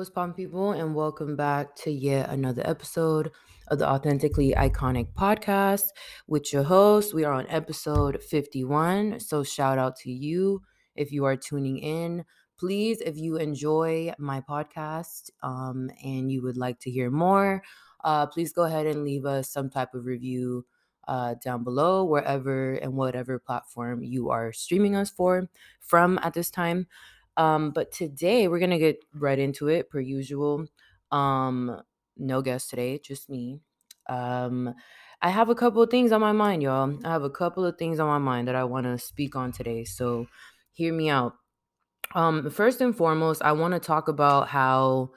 What's poppin', people, and welcome back to yet another episode of the Authentically Iconic Podcast with your host. We are on episode 51, so shout out to you if you are tuning in. Please, if you enjoy my podcast and you would like to hear more, please go ahead and leave us some type of review down below, wherever and whatever platform you are streaming us from at this time. But today we're going to get right into it per usual. No guest today, just me. I have a couple of things on my mind, y'all. I have a couple of things on my mind that I want to speak on today. So hear me out. First and foremost, I want to talk about how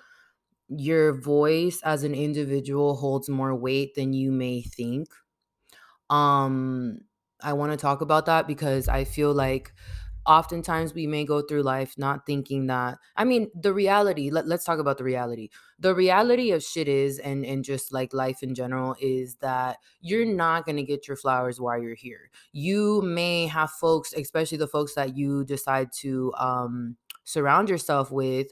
your voice as an individual holds more weight than you may think. I want to talk about that because I feel like oftentimes we may go through life not thinking that, the reality, let's talk about the reality. The reality of shit is, and just like life in general, is that you're not going to get your flowers while you're here. You may have folks, especially the folks that you decide to surround yourself with,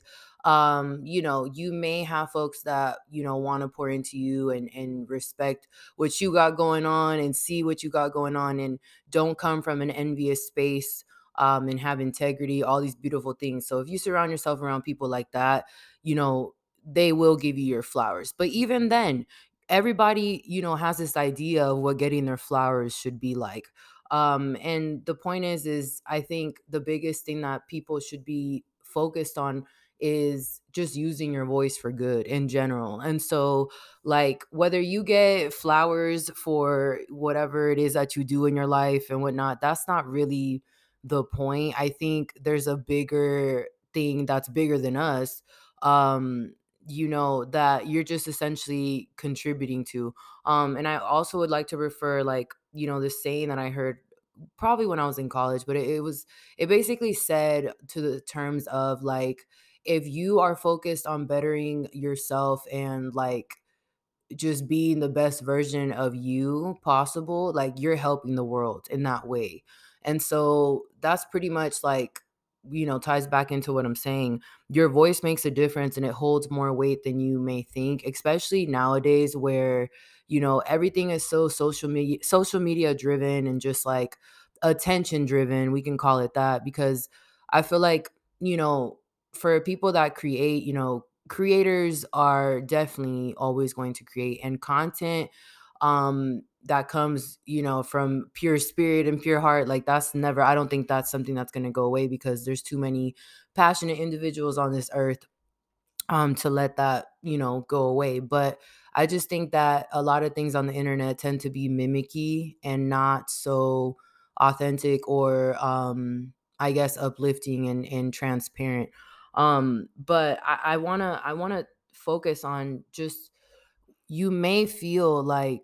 you may have folks that, want to pour into you and respect what you got going on and see what you got going on and don't come from an envious space and have integrity, all these beautiful things. So if you surround yourself around people like that, they will give you your flowers. But even then, everybody, has this idea of what getting their flowers should be like. And the point is I think the biggest thing that people should be focused on is just using your voice for good in general. And so like whether you get flowers for whatever it is that you do in your life and whatnot, that's not really the point. I think there's a bigger thing that's bigger than us, that you're just essentially contributing to. And I also would like to refer, this saying that I heard probably when I was in college, but it basically said to the terms of like, if you are focused on bettering yourself and like just being the best version of you possible, like you're helping the world in that way. And so that's pretty much ties back into what I'm saying. Your voice makes a difference and it holds more weight than you may think, especially nowadays where, everything is so social media driven and just like attention driven. We can call it that because I feel like, for people that create, creators are definitely always going to create, and content, that comes, from pure spirit and pure heart. Like I don't think that's something that's going to go away because there's too many passionate individuals on this earth, to let that, go away. But I just think that a lot of things on the internet tend to be mimicky and not so authentic or, I guess uplifting and transparent. But I want to focus on just, you may feel like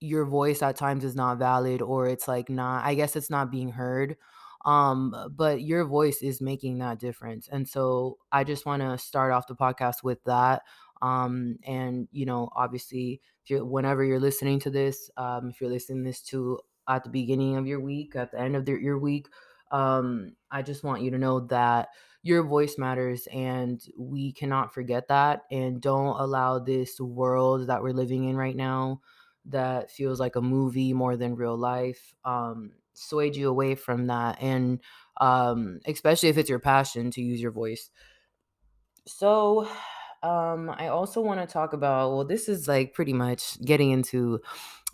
your voice at times is not valid or it's like not, I guess it's not being heard. But your voice is making that difference. And so I just want to start off the podcast with that. And obviously whenever you're listening to this, if you're listening this to at the beginning of your week, at the end of your week, I just want you to know that your voice matters and we cannot forget that. And don't allow this world that we're living in right now that feels like a movie more than real life, swayed you away from that. And especially if it's your passion to use your voice. So I also want to talk about, well, this is like pretty much getting into,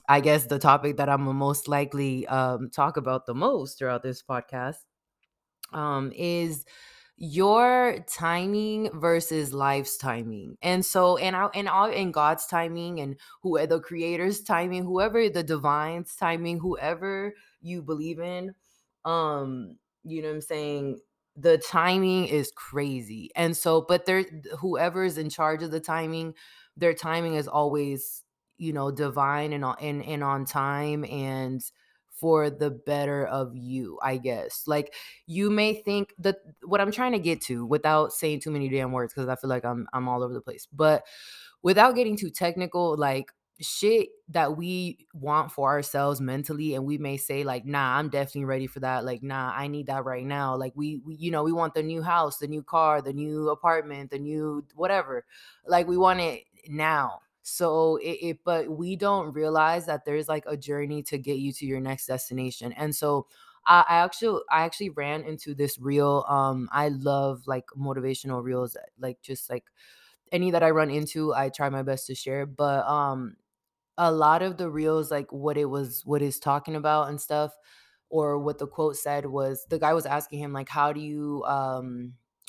I guess, the topic that I'm most likely talk about the most throughout this podcast, is your timing versus life's timing. And so, and God's timing and who the creator's timing, whoever the divine's timing, whoever you believe in, the timing is crazy. And so, but whoever's in charge of the timing, their timing is always, divine and on time and for the better of you, I guess. Like you may think that what I'm trying to get to without saying too many damn words, because I feel like I'm all over the place, but without getting too technical, like shit that we want for ourselves mentally, and we may say like, nah, I'm definitely ready for that. Like, nah, I need that right now. Like we you know, we want the new house, the new car, the new apartment, the new whatever. Like we want it now. So but we don't realize that there's like a journey to get you to your next destination. And so I actually ran into this reel. I love like motivational reels, like just like any that I run into, I try my best to share. But a lot of the reels, like what it's talking about and stuff, or what the quote said was, the guy was asking him like, how do you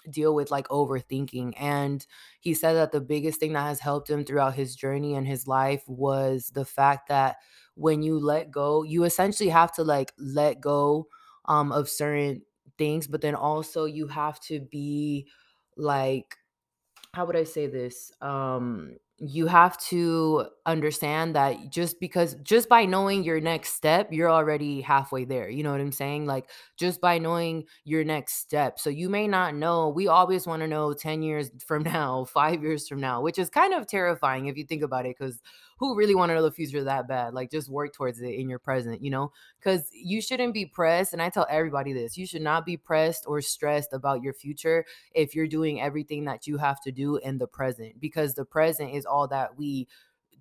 deal with like overthinking? And he said that the biggest thing that has helped him throughout his journey and his life was the fact that when you let go, you essentially have to like let go of certain things, but then also you have to be like, how would I say this? You have to understand that just by knowing your next step, you're already halfway there. You know what I'm saying? Like just by knowing your next step. So you may not know, we always want to know 10 years from now, 5 years from now, which is kind of terrifying if you think about it, because who really want to know the future that bad? Like just work towards it in your present, you know, because you shouldn't be pressed. And I tell everybody this, you should not be pressed or stressed about your future if you're doing everything that you have to do in the present, because the present is all that we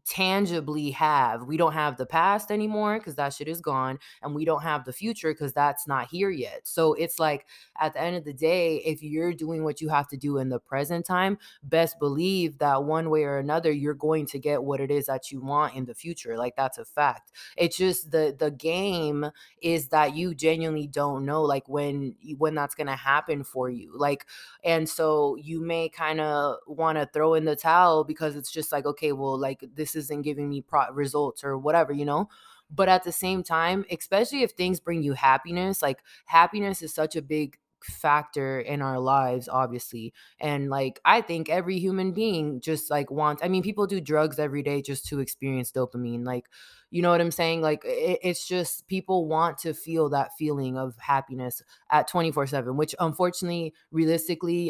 tangibly have. We don't have the past anymore because that shit is gone, and we don't have the future because that's not here yet. So it's like at the end of the day, if you're doing what you have to do in the present time, best believe that one way or another, you're going to get what it is that you want in the future. Like that's a fact. It's just the game is that you genuinely don't know like when that's going to happen for you. Like, and so you may kind of want to throw in the towel because it's just like, okay, well, like this isn't giving me results or whatever, you know. But at the same time, especially if things bring you happiness, like happiness is such a big factor in our lives, obviously. And like I think every human being just like wants, I mean, people do drugs every day just to experience dopamine, like, you know what I'm saying? Like it's just people want to feel that feeling of happiness at 24/7, which unfortunately realistically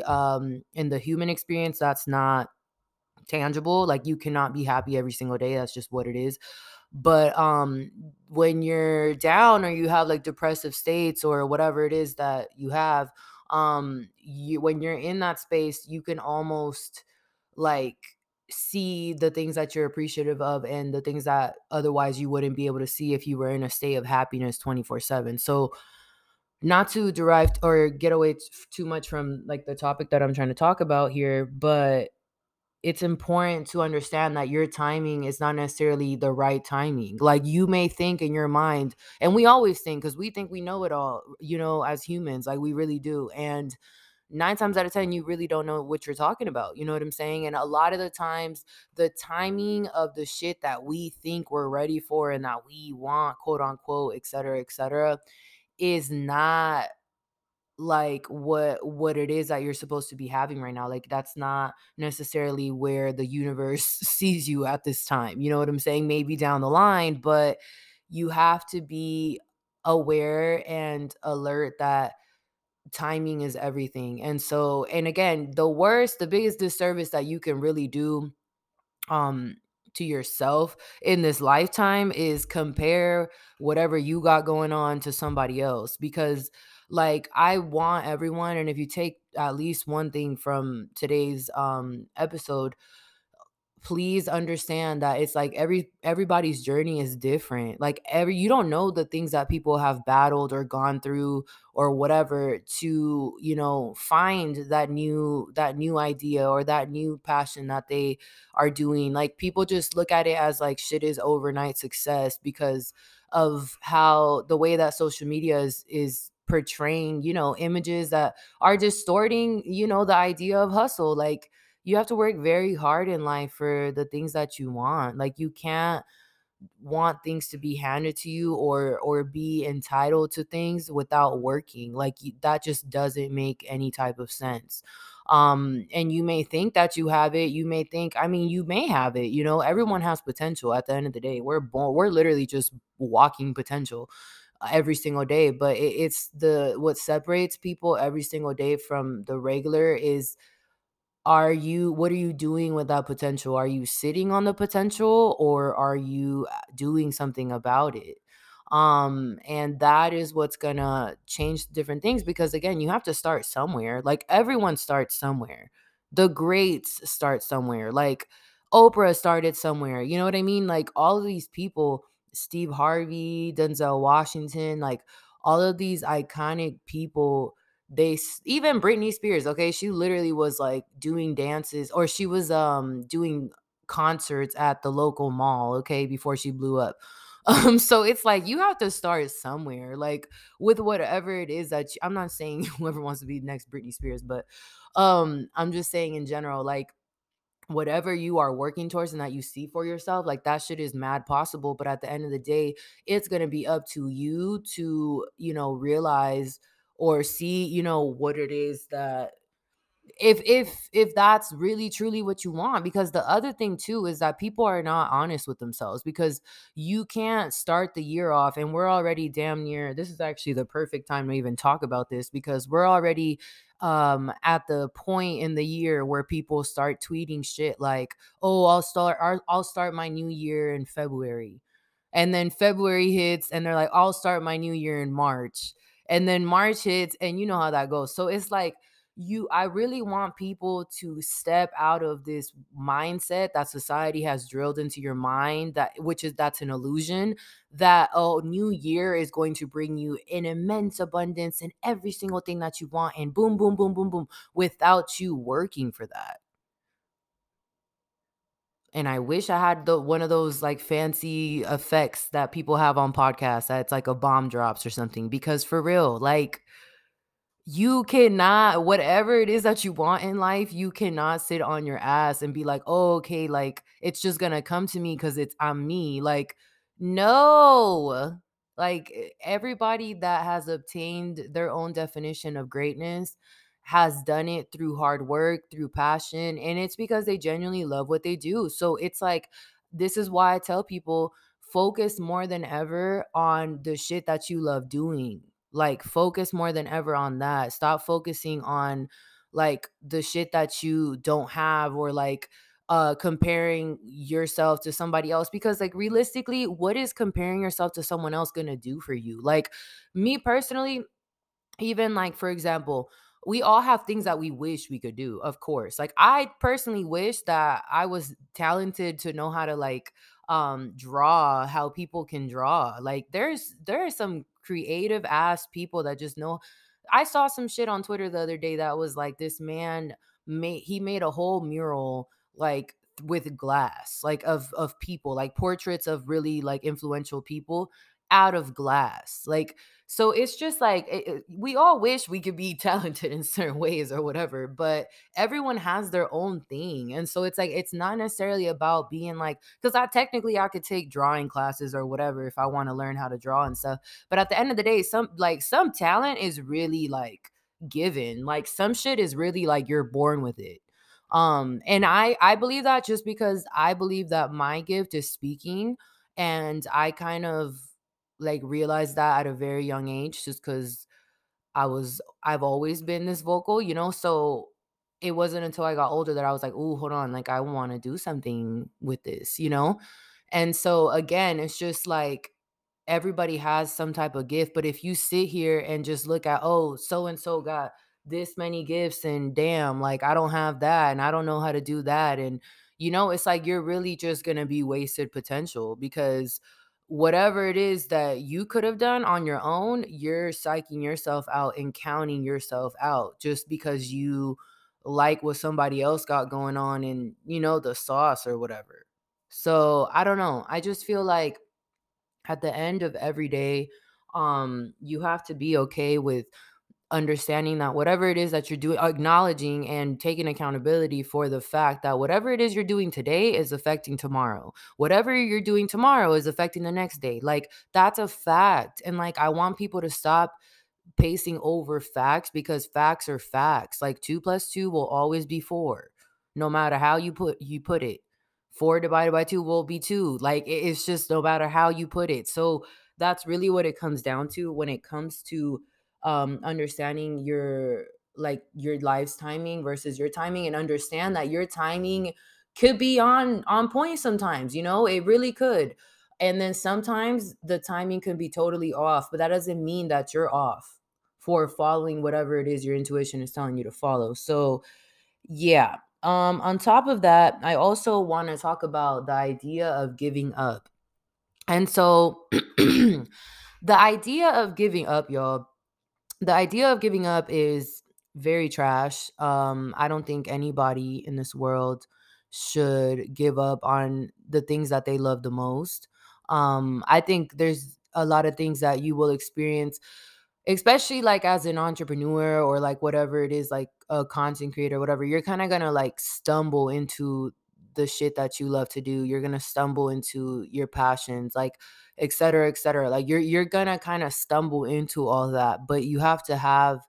in the human experience, that's not tangible. Like you cannot be happy every single day. That's just what it is. But when you're down or you have like depressive states or whatever it is that you have, when you're in that space, you can almost like see the things that you're appreciative of and the things that otherwise you wouldn't be able to see if you were in a state of happiness 24/7. So not to derive or get away too much from like the topic that I'm trying to talk about here, but it's important to understand that your timing is not necessarily the right timing. Like you may think in your mind, and we always think, because we think we know it all, you know, as humans, like we really do. And 9 times out of 10, you really don't know what you're talking about. You know what I'm saying? And a lot of the times, the timing of the shit that we think we're ready for and that we want, quote unquote, et cetera, is not like what it is that you're supposed to be having right now. Like that's not necessarily where the universe sees you at this time. You know what I'm saying? Maybe down the line, but you have to be aware and alert that timing is everything. And so, and again, the biggest disservice that you can really do to yourself in this lifetime is compare whatever you got going on to somebody else, because like I want everyone, and if you take at least one thing from today's episode, please understand that it's like everybody's journey is different. Like you don't know the things that people have battled or gone through or whatever to, you know, find that new idea or that new passion that they are doing. Like people just look at it as like shit is overnight success because of how the way that social media is portraying, you know, images that are distorting, you know, the idea of hustle. Like you have to work very hard in life for the things that you want. Like you can't want things to be handed to you or be entitled to things without working. Like that just doesn't make any type of sense. And you may think that you have it. You may have it, you know, everyone has potential at the end of the day. We're born, we're literally just walking potential every single day. But it's what separates people every single day from the regular is what are you doing with that potential? Are you sitting on the potential, or are you doing something about it? And that is what's gonna change different things, because again, you have to start somewhere. Like, everyone starts somewhere. The greats start somewhere. Like, Oprah started somewhere. You know what I mean? Like, all of these people, Steve Harvey, Denzel Washington, like all of these iconic people, even Britney Spears, okay, she literally was like doing dances, or she was doing concerts at the local mall, okay, before she blew up. So it's like, you have to start somewhere, like with whatever it is that I'm not saying whoever wants to be next Britney Spears, but I'm just saying in general, like, whatever you are working towards and that you see for yourself, like, that shit is mad possible. But at the end of the day, it's going to be up to you to, realize or see, what it is that if that's really truly what you want. Because the other thing too is that people are not honest with themselves, because you can't start the year off, and we're already damn near, this is actually the perfect time to even talk about this, because we're already at the point in the year where people start tweeting shit like, oh, I'll start my new year in February, and then February hits and they're like, I'll start my new year in March, and then March hits, and you know how that goes. So it's like, I really want people to step out of this mindset that society has drilled into your mind, that's an illusion that, oh, new year is going to bring you an immense abundance and every single thing that you want, and boom, boom, boom, boom, boom, without you working for that. And I wish I had one of those like fancy effects that people have on podcasts, that it's like a bomb drops or something, because for real, like, you cannot, whatever it is that you want in life, you cannot sit on your ass and be like, oh, okay, like, it's just gonna come to me because I'm me. Like, no. Like, everybody that has obtained their own definition of greatness has done it through hard work, through passion, and it's because they genuinely love what they do. So it's like, this is why I tell people, focus more than ever on the shit that you love doing. Like, focus more than ever on that. Stop focusing on like the shit that you don't have, or like comparing yourself to somebody else, because like, realistically, what is comparing yourself to someone else gonna do for you? Like, me personally, even like, for example, we all have things that we wish we could do, of course. Like, I personally wish that I was talented to know how to like draw, how people can draw. Like, there are some creative ass people that just know. I saw some shit on Twitter the other day that was like, this man made a whole mural like with glass, like of people, like portraits of really like influential people out of glass. Like, so it's just like, we all wish we could be talented in certain ways or whatever, but everyone has their own thing. And so it's like, it's not necessarily about being like, because I could take drawing classes or whatever if I want to learn how to draw and stuff. But at the end of the day, some talent is really like given, like some shit is really like you're born with it. And I believe that, just because I believe that my gift is speaking, and I kind of like realized that at a very young age, just because I've always been this vocal, so it wasn't until I got older that I was like, oh, hold on, like I want to do something with this, and so again, it's just like, everybody has some type of gift. But if you sit here and just look at, oh, so-and-so got this many gifts, and damn, like I don't have that, and I don't know how to do that, and it's like, you're really just gonna be wasted potential, because whatever it is that you could have done on your own, you're psyching yourself out and counting yourself out just because you like what somebody else got going on, and the sauce or whatever. So I don't know. I just feel like at the end of every day, you have to be okay with understanding that whatever it is that you're doing, acknowledging and taking accountability for the fact that whatever it is you're doing today is affecting tomorrow. Whatever you're doing tomorrow is affecting the next day. Like, that's a fact. And like, I want people to stop pacing over facts, because facts are facts. Like, 2 + 2 will always be 4, no matter how you put it. 4 ÷ 2 will be 2. Like, it's just no matter how you put it. So that's really what it comes down to when it comes to understanding your like your life's timing versus your timing, and understand that your timing could be on point sometimes, you know, it really could. And then sometimes the timing can be totally off, but that doesn't mean that you're off for following whatever it is your intuition is telling you to follow. So yeah. On top of that, I also want to talk about the idea of giving up. And so the idea of giving up, y'all, the idea of giving up is very trash. I don't think anybody in this world should give up on the things that they love the most. I think there's a lot of things that you will experience, especially like as an entrepreneur or like whatever it is, like a content creator, whatever, you're kind of going to like stumble into the shit that you love to do. You're going to stumble into your passions, like, et cetera, et cetera. Like you're going to kind of stumble into all that, but you have to have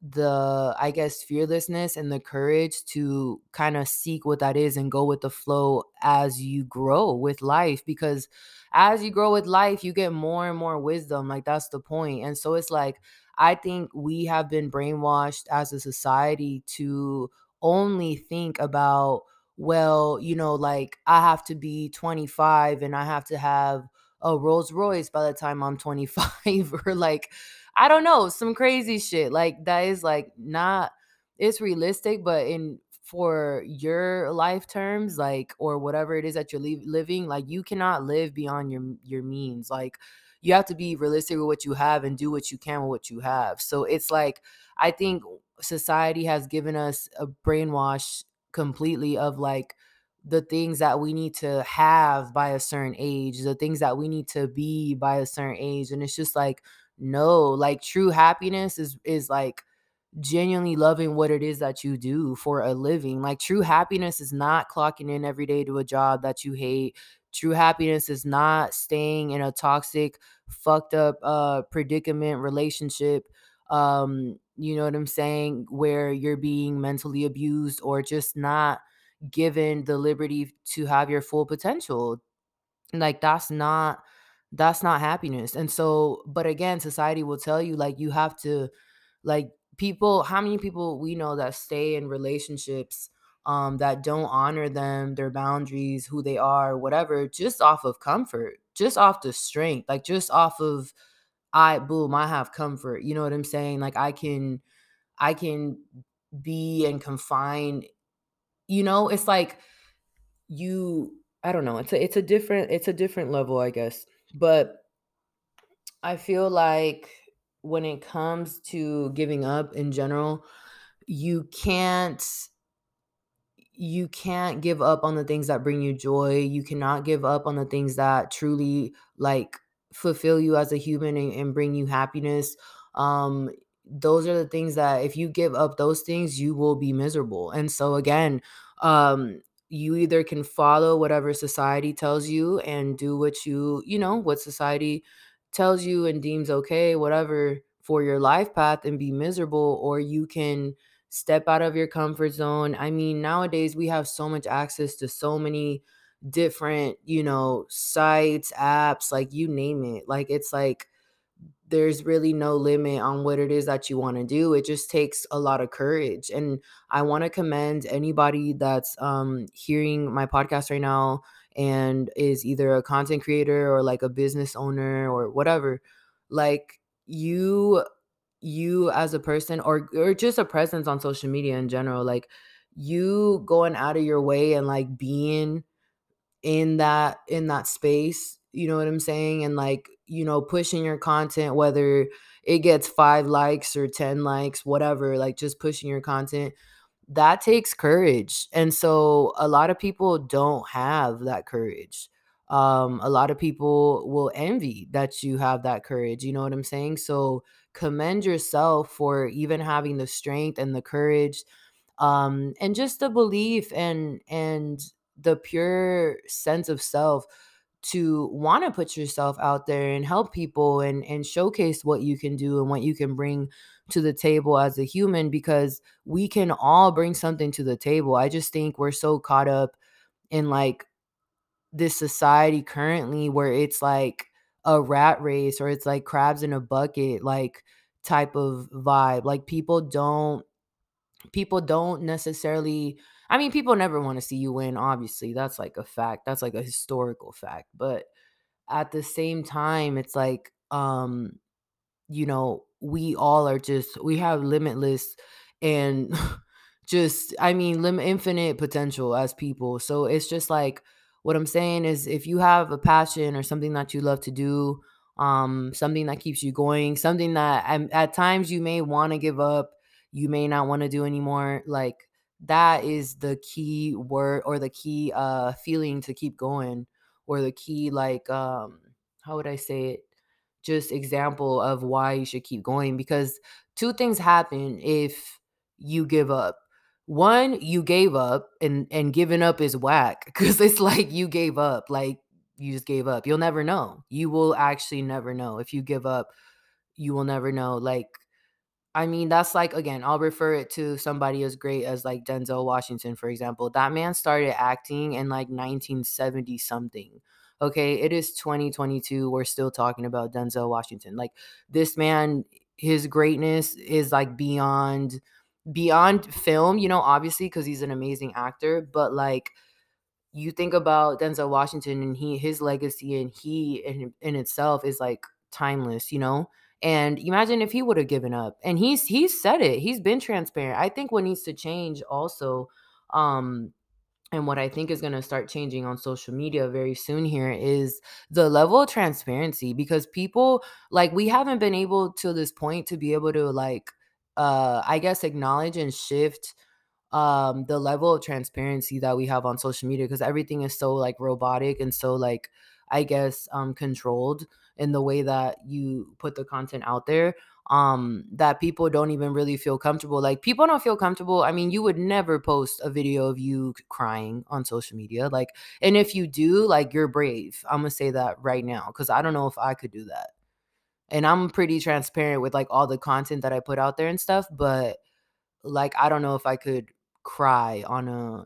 the, I guess, fearlessness and the courage to kind of seek what that is and go with the flow as you grow with life, because as you grow with life, you get more and more wisdom. Like that's the point. And so it's like, I think we have been brainwashed as a society to only think about, well, you know, like I have to be 25 and I have to have a Rolls Royce by the time I'm 25 or like, I don't know, some crazy shit like that is like not, it's realistic, but in for your life terms, like, or whatever it is that you're living, like you cannot live beyond your means. Like you have to be realistic with what you have and do what you can with what you have. So it's like, I think society has given us a brainwash completely of like the things that we need to have by a certain age, the things that we need to be by a certain age. And it's just like, no, like true happiness is like genuinely loving what it is that you do for a living. Like true happiness is not clocking in every day to a job that you hate. True happiness is not staying in a toxic, fucked up predicament relationship. You know what I'm saying? Where you're being mentally abused or just not given the liberty to have your full potential. Like that's not happiness. And so, but again, society will tell you like you have to, like people, how many people we know that stay in relationships that don't honor them, their boundaries, who they are, whatever, just off of comfort, just off the strength, like just off of I have comfort. You know what I'm saying? Like I can be and confine, you know, it's like you, I don't know. It's a different level, I guess. But I feel like when it comes to giving up in general, you can't give up on the things that bring you joy. You cannot give up on the things that truly like fulfill you as a human and bring you happiness. Those are the things that if you give up those things, you will be miserable. And so again, you either can follow whatever society tells you and do what you know, what society tells you and deems okay, whatever, for your life path and be miserable, or you can step out of your comfort zone. I mean, nowadays we have so much access to so many different, you know, sites, apps, like you name it. Like it's like there's really no limit on what it is that you want to do. It just takes a lot of courage. And I want to commend anybody that's hearing my podcast right now and is either a content creator or like a business owner or whatever. Like you as a person or just a presence on social media in general, like you going out of your way and like being in that space, you know what I'm saying? And like, you know, pushing your content, whether it gets 5 likes or 10 likes, whatever, like just pushing your content, that takes courage. And so a lot of people don't have that courage. A lot of people will envy that you have that courage. You know what I'm saying? So commend yourself for even having the strength and the courage, and just the belief and the pure sense of self to want to put yourself out there and help people and showcase what you can do and what you can bring to the table as a human, because we can all bring something to the table. I just think we're so caught up in like this society currently where it's like a rat race or it's like crabs in a bucket, like type of vibe. Like people don't people don't necessarily, I mean, people never want to see you win, obviously. That's like a fact. That's like a historical fact. But at the same time, it's like, you know, we all are just, we have limitless and just, I mean, infinite potential as people. So it's just like, what I'm saying is if you have a passion or something that you love to do, something that keeps you going, something that at times you may want to give up, you may not want to do anymore, like that is the key word or the key feeling to keep going, or the key, like, how would I say it? Just example of why you should keep going, because two things happen if you give up. One, you gave up, and giving up is whack, because it's like you gave up, like you just gave up. You'll never know. You will actually never know. If you give up, you will never know. Like, I mean, that's like, again, I'll refer it to somebody as great as like Denzel Washington, for example. That man started acting in like 1970 something. Okay, it is 2022. We're still talking about Denzel Washington. Like, this man, his greatness is like beyond film, you know, obviously, because he's an amazing actor. But like, you think about Denzel Washington and his legacy, and in itself is like timeless, you know. And imagine if he would have given up. And he's said it. He's been transparent. I think what needs to change also, and what I think is going to start changing on social media very soon here, is the level of transparency, because people, like, we haven't been able to this point to be able to, like, I guess, acknowledge and shift the level of transparency that we have on social media, because everything is so like robotic and so like, I guess, controlled in the way that you put the content out there, that people don't even really feel comfortable. Like, people don't feel comfortable. I mean, you would never post a video of you crying on social media. Like, and if you do, like, you're brave. I'm going to say that right now, because I don't know if I could do that. And I'm pretty transparent with like all the content that I put out there and stuff, but like, I don't know if I could cry on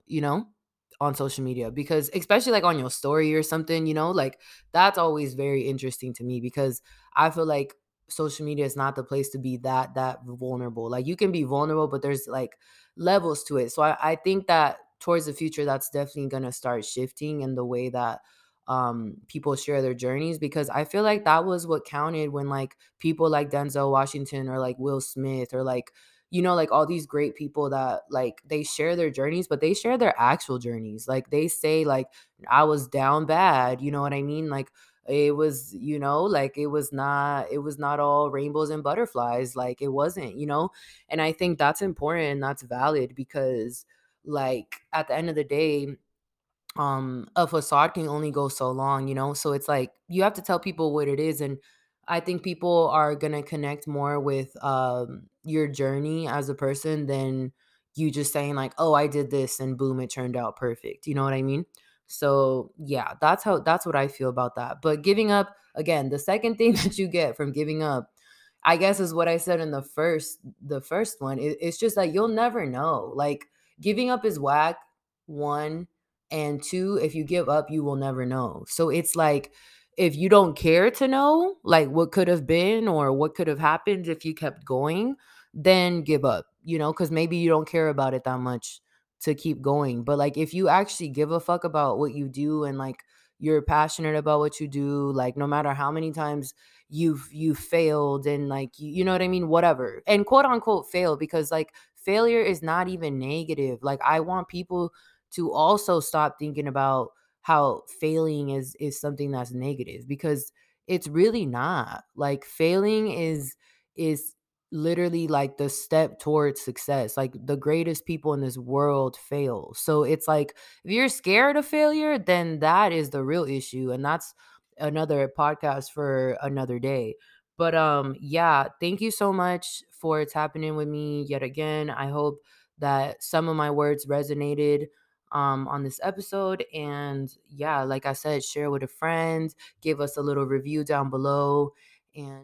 on social media, because especially like on your story or something, you know, like that's always very interesting to me, because I feel like social media is not the place to be that vulnerable. Like, you can be vulnerable, but there's like levels to it. So I think that towards the future, that's definitely going to start shifting in the way that people share their journeys, because I feel like that was what counted when like people like Denzel Washington or like Will Smith or like, you know, like all these great people that like they share their journeys, but they share their actual journeys. Like, they say like, I was down bad, you know what I mean? Like, it was, you know, like it was not all rainbows and butterflies. Like, it wasn't, you know? And I think that's important and that's valid, because like at the end of the day, a facade can only go so long, you know? So it's like, you have to tell people what it is. And I think people are going to connect more with your journey as a person than you just saying like, oh, I did this and boom, it turned out perfect. You know what I mean? So yeah, that's what I feel about that. But giving up, again, the second thing that you get from giving up, I guess, is what I said in the first one. It's just like, you'll never know. Like, giving up is whack, one. And two, if you give up, you will never know. So it's like, if you don't care to know, like what could have been or what could have happened if you kept going, then give up, you know, because maybe you don't care about it that much to keep going. But like, if you actually give a fuck about what you do and like you're passionate about what you do, like no matter how many times you've failed and like, you know what I mean? Whatever. And quote unquote fail, because like failure is not even negative. Like, I want people to also stop thinking about how failing is something that's negative, because it's really not. Like, failing is literally like the step towards success. Like, the greatest people in this world fail. So it's like, if you're scared of failure, then that is the real issue. And that's another podcast for another day. But yeah, thank you so much for tapping in with me yet again. I hope that some of my words resonated on this episode. And yeah, like I said, share with a friend, give us a little review down below, and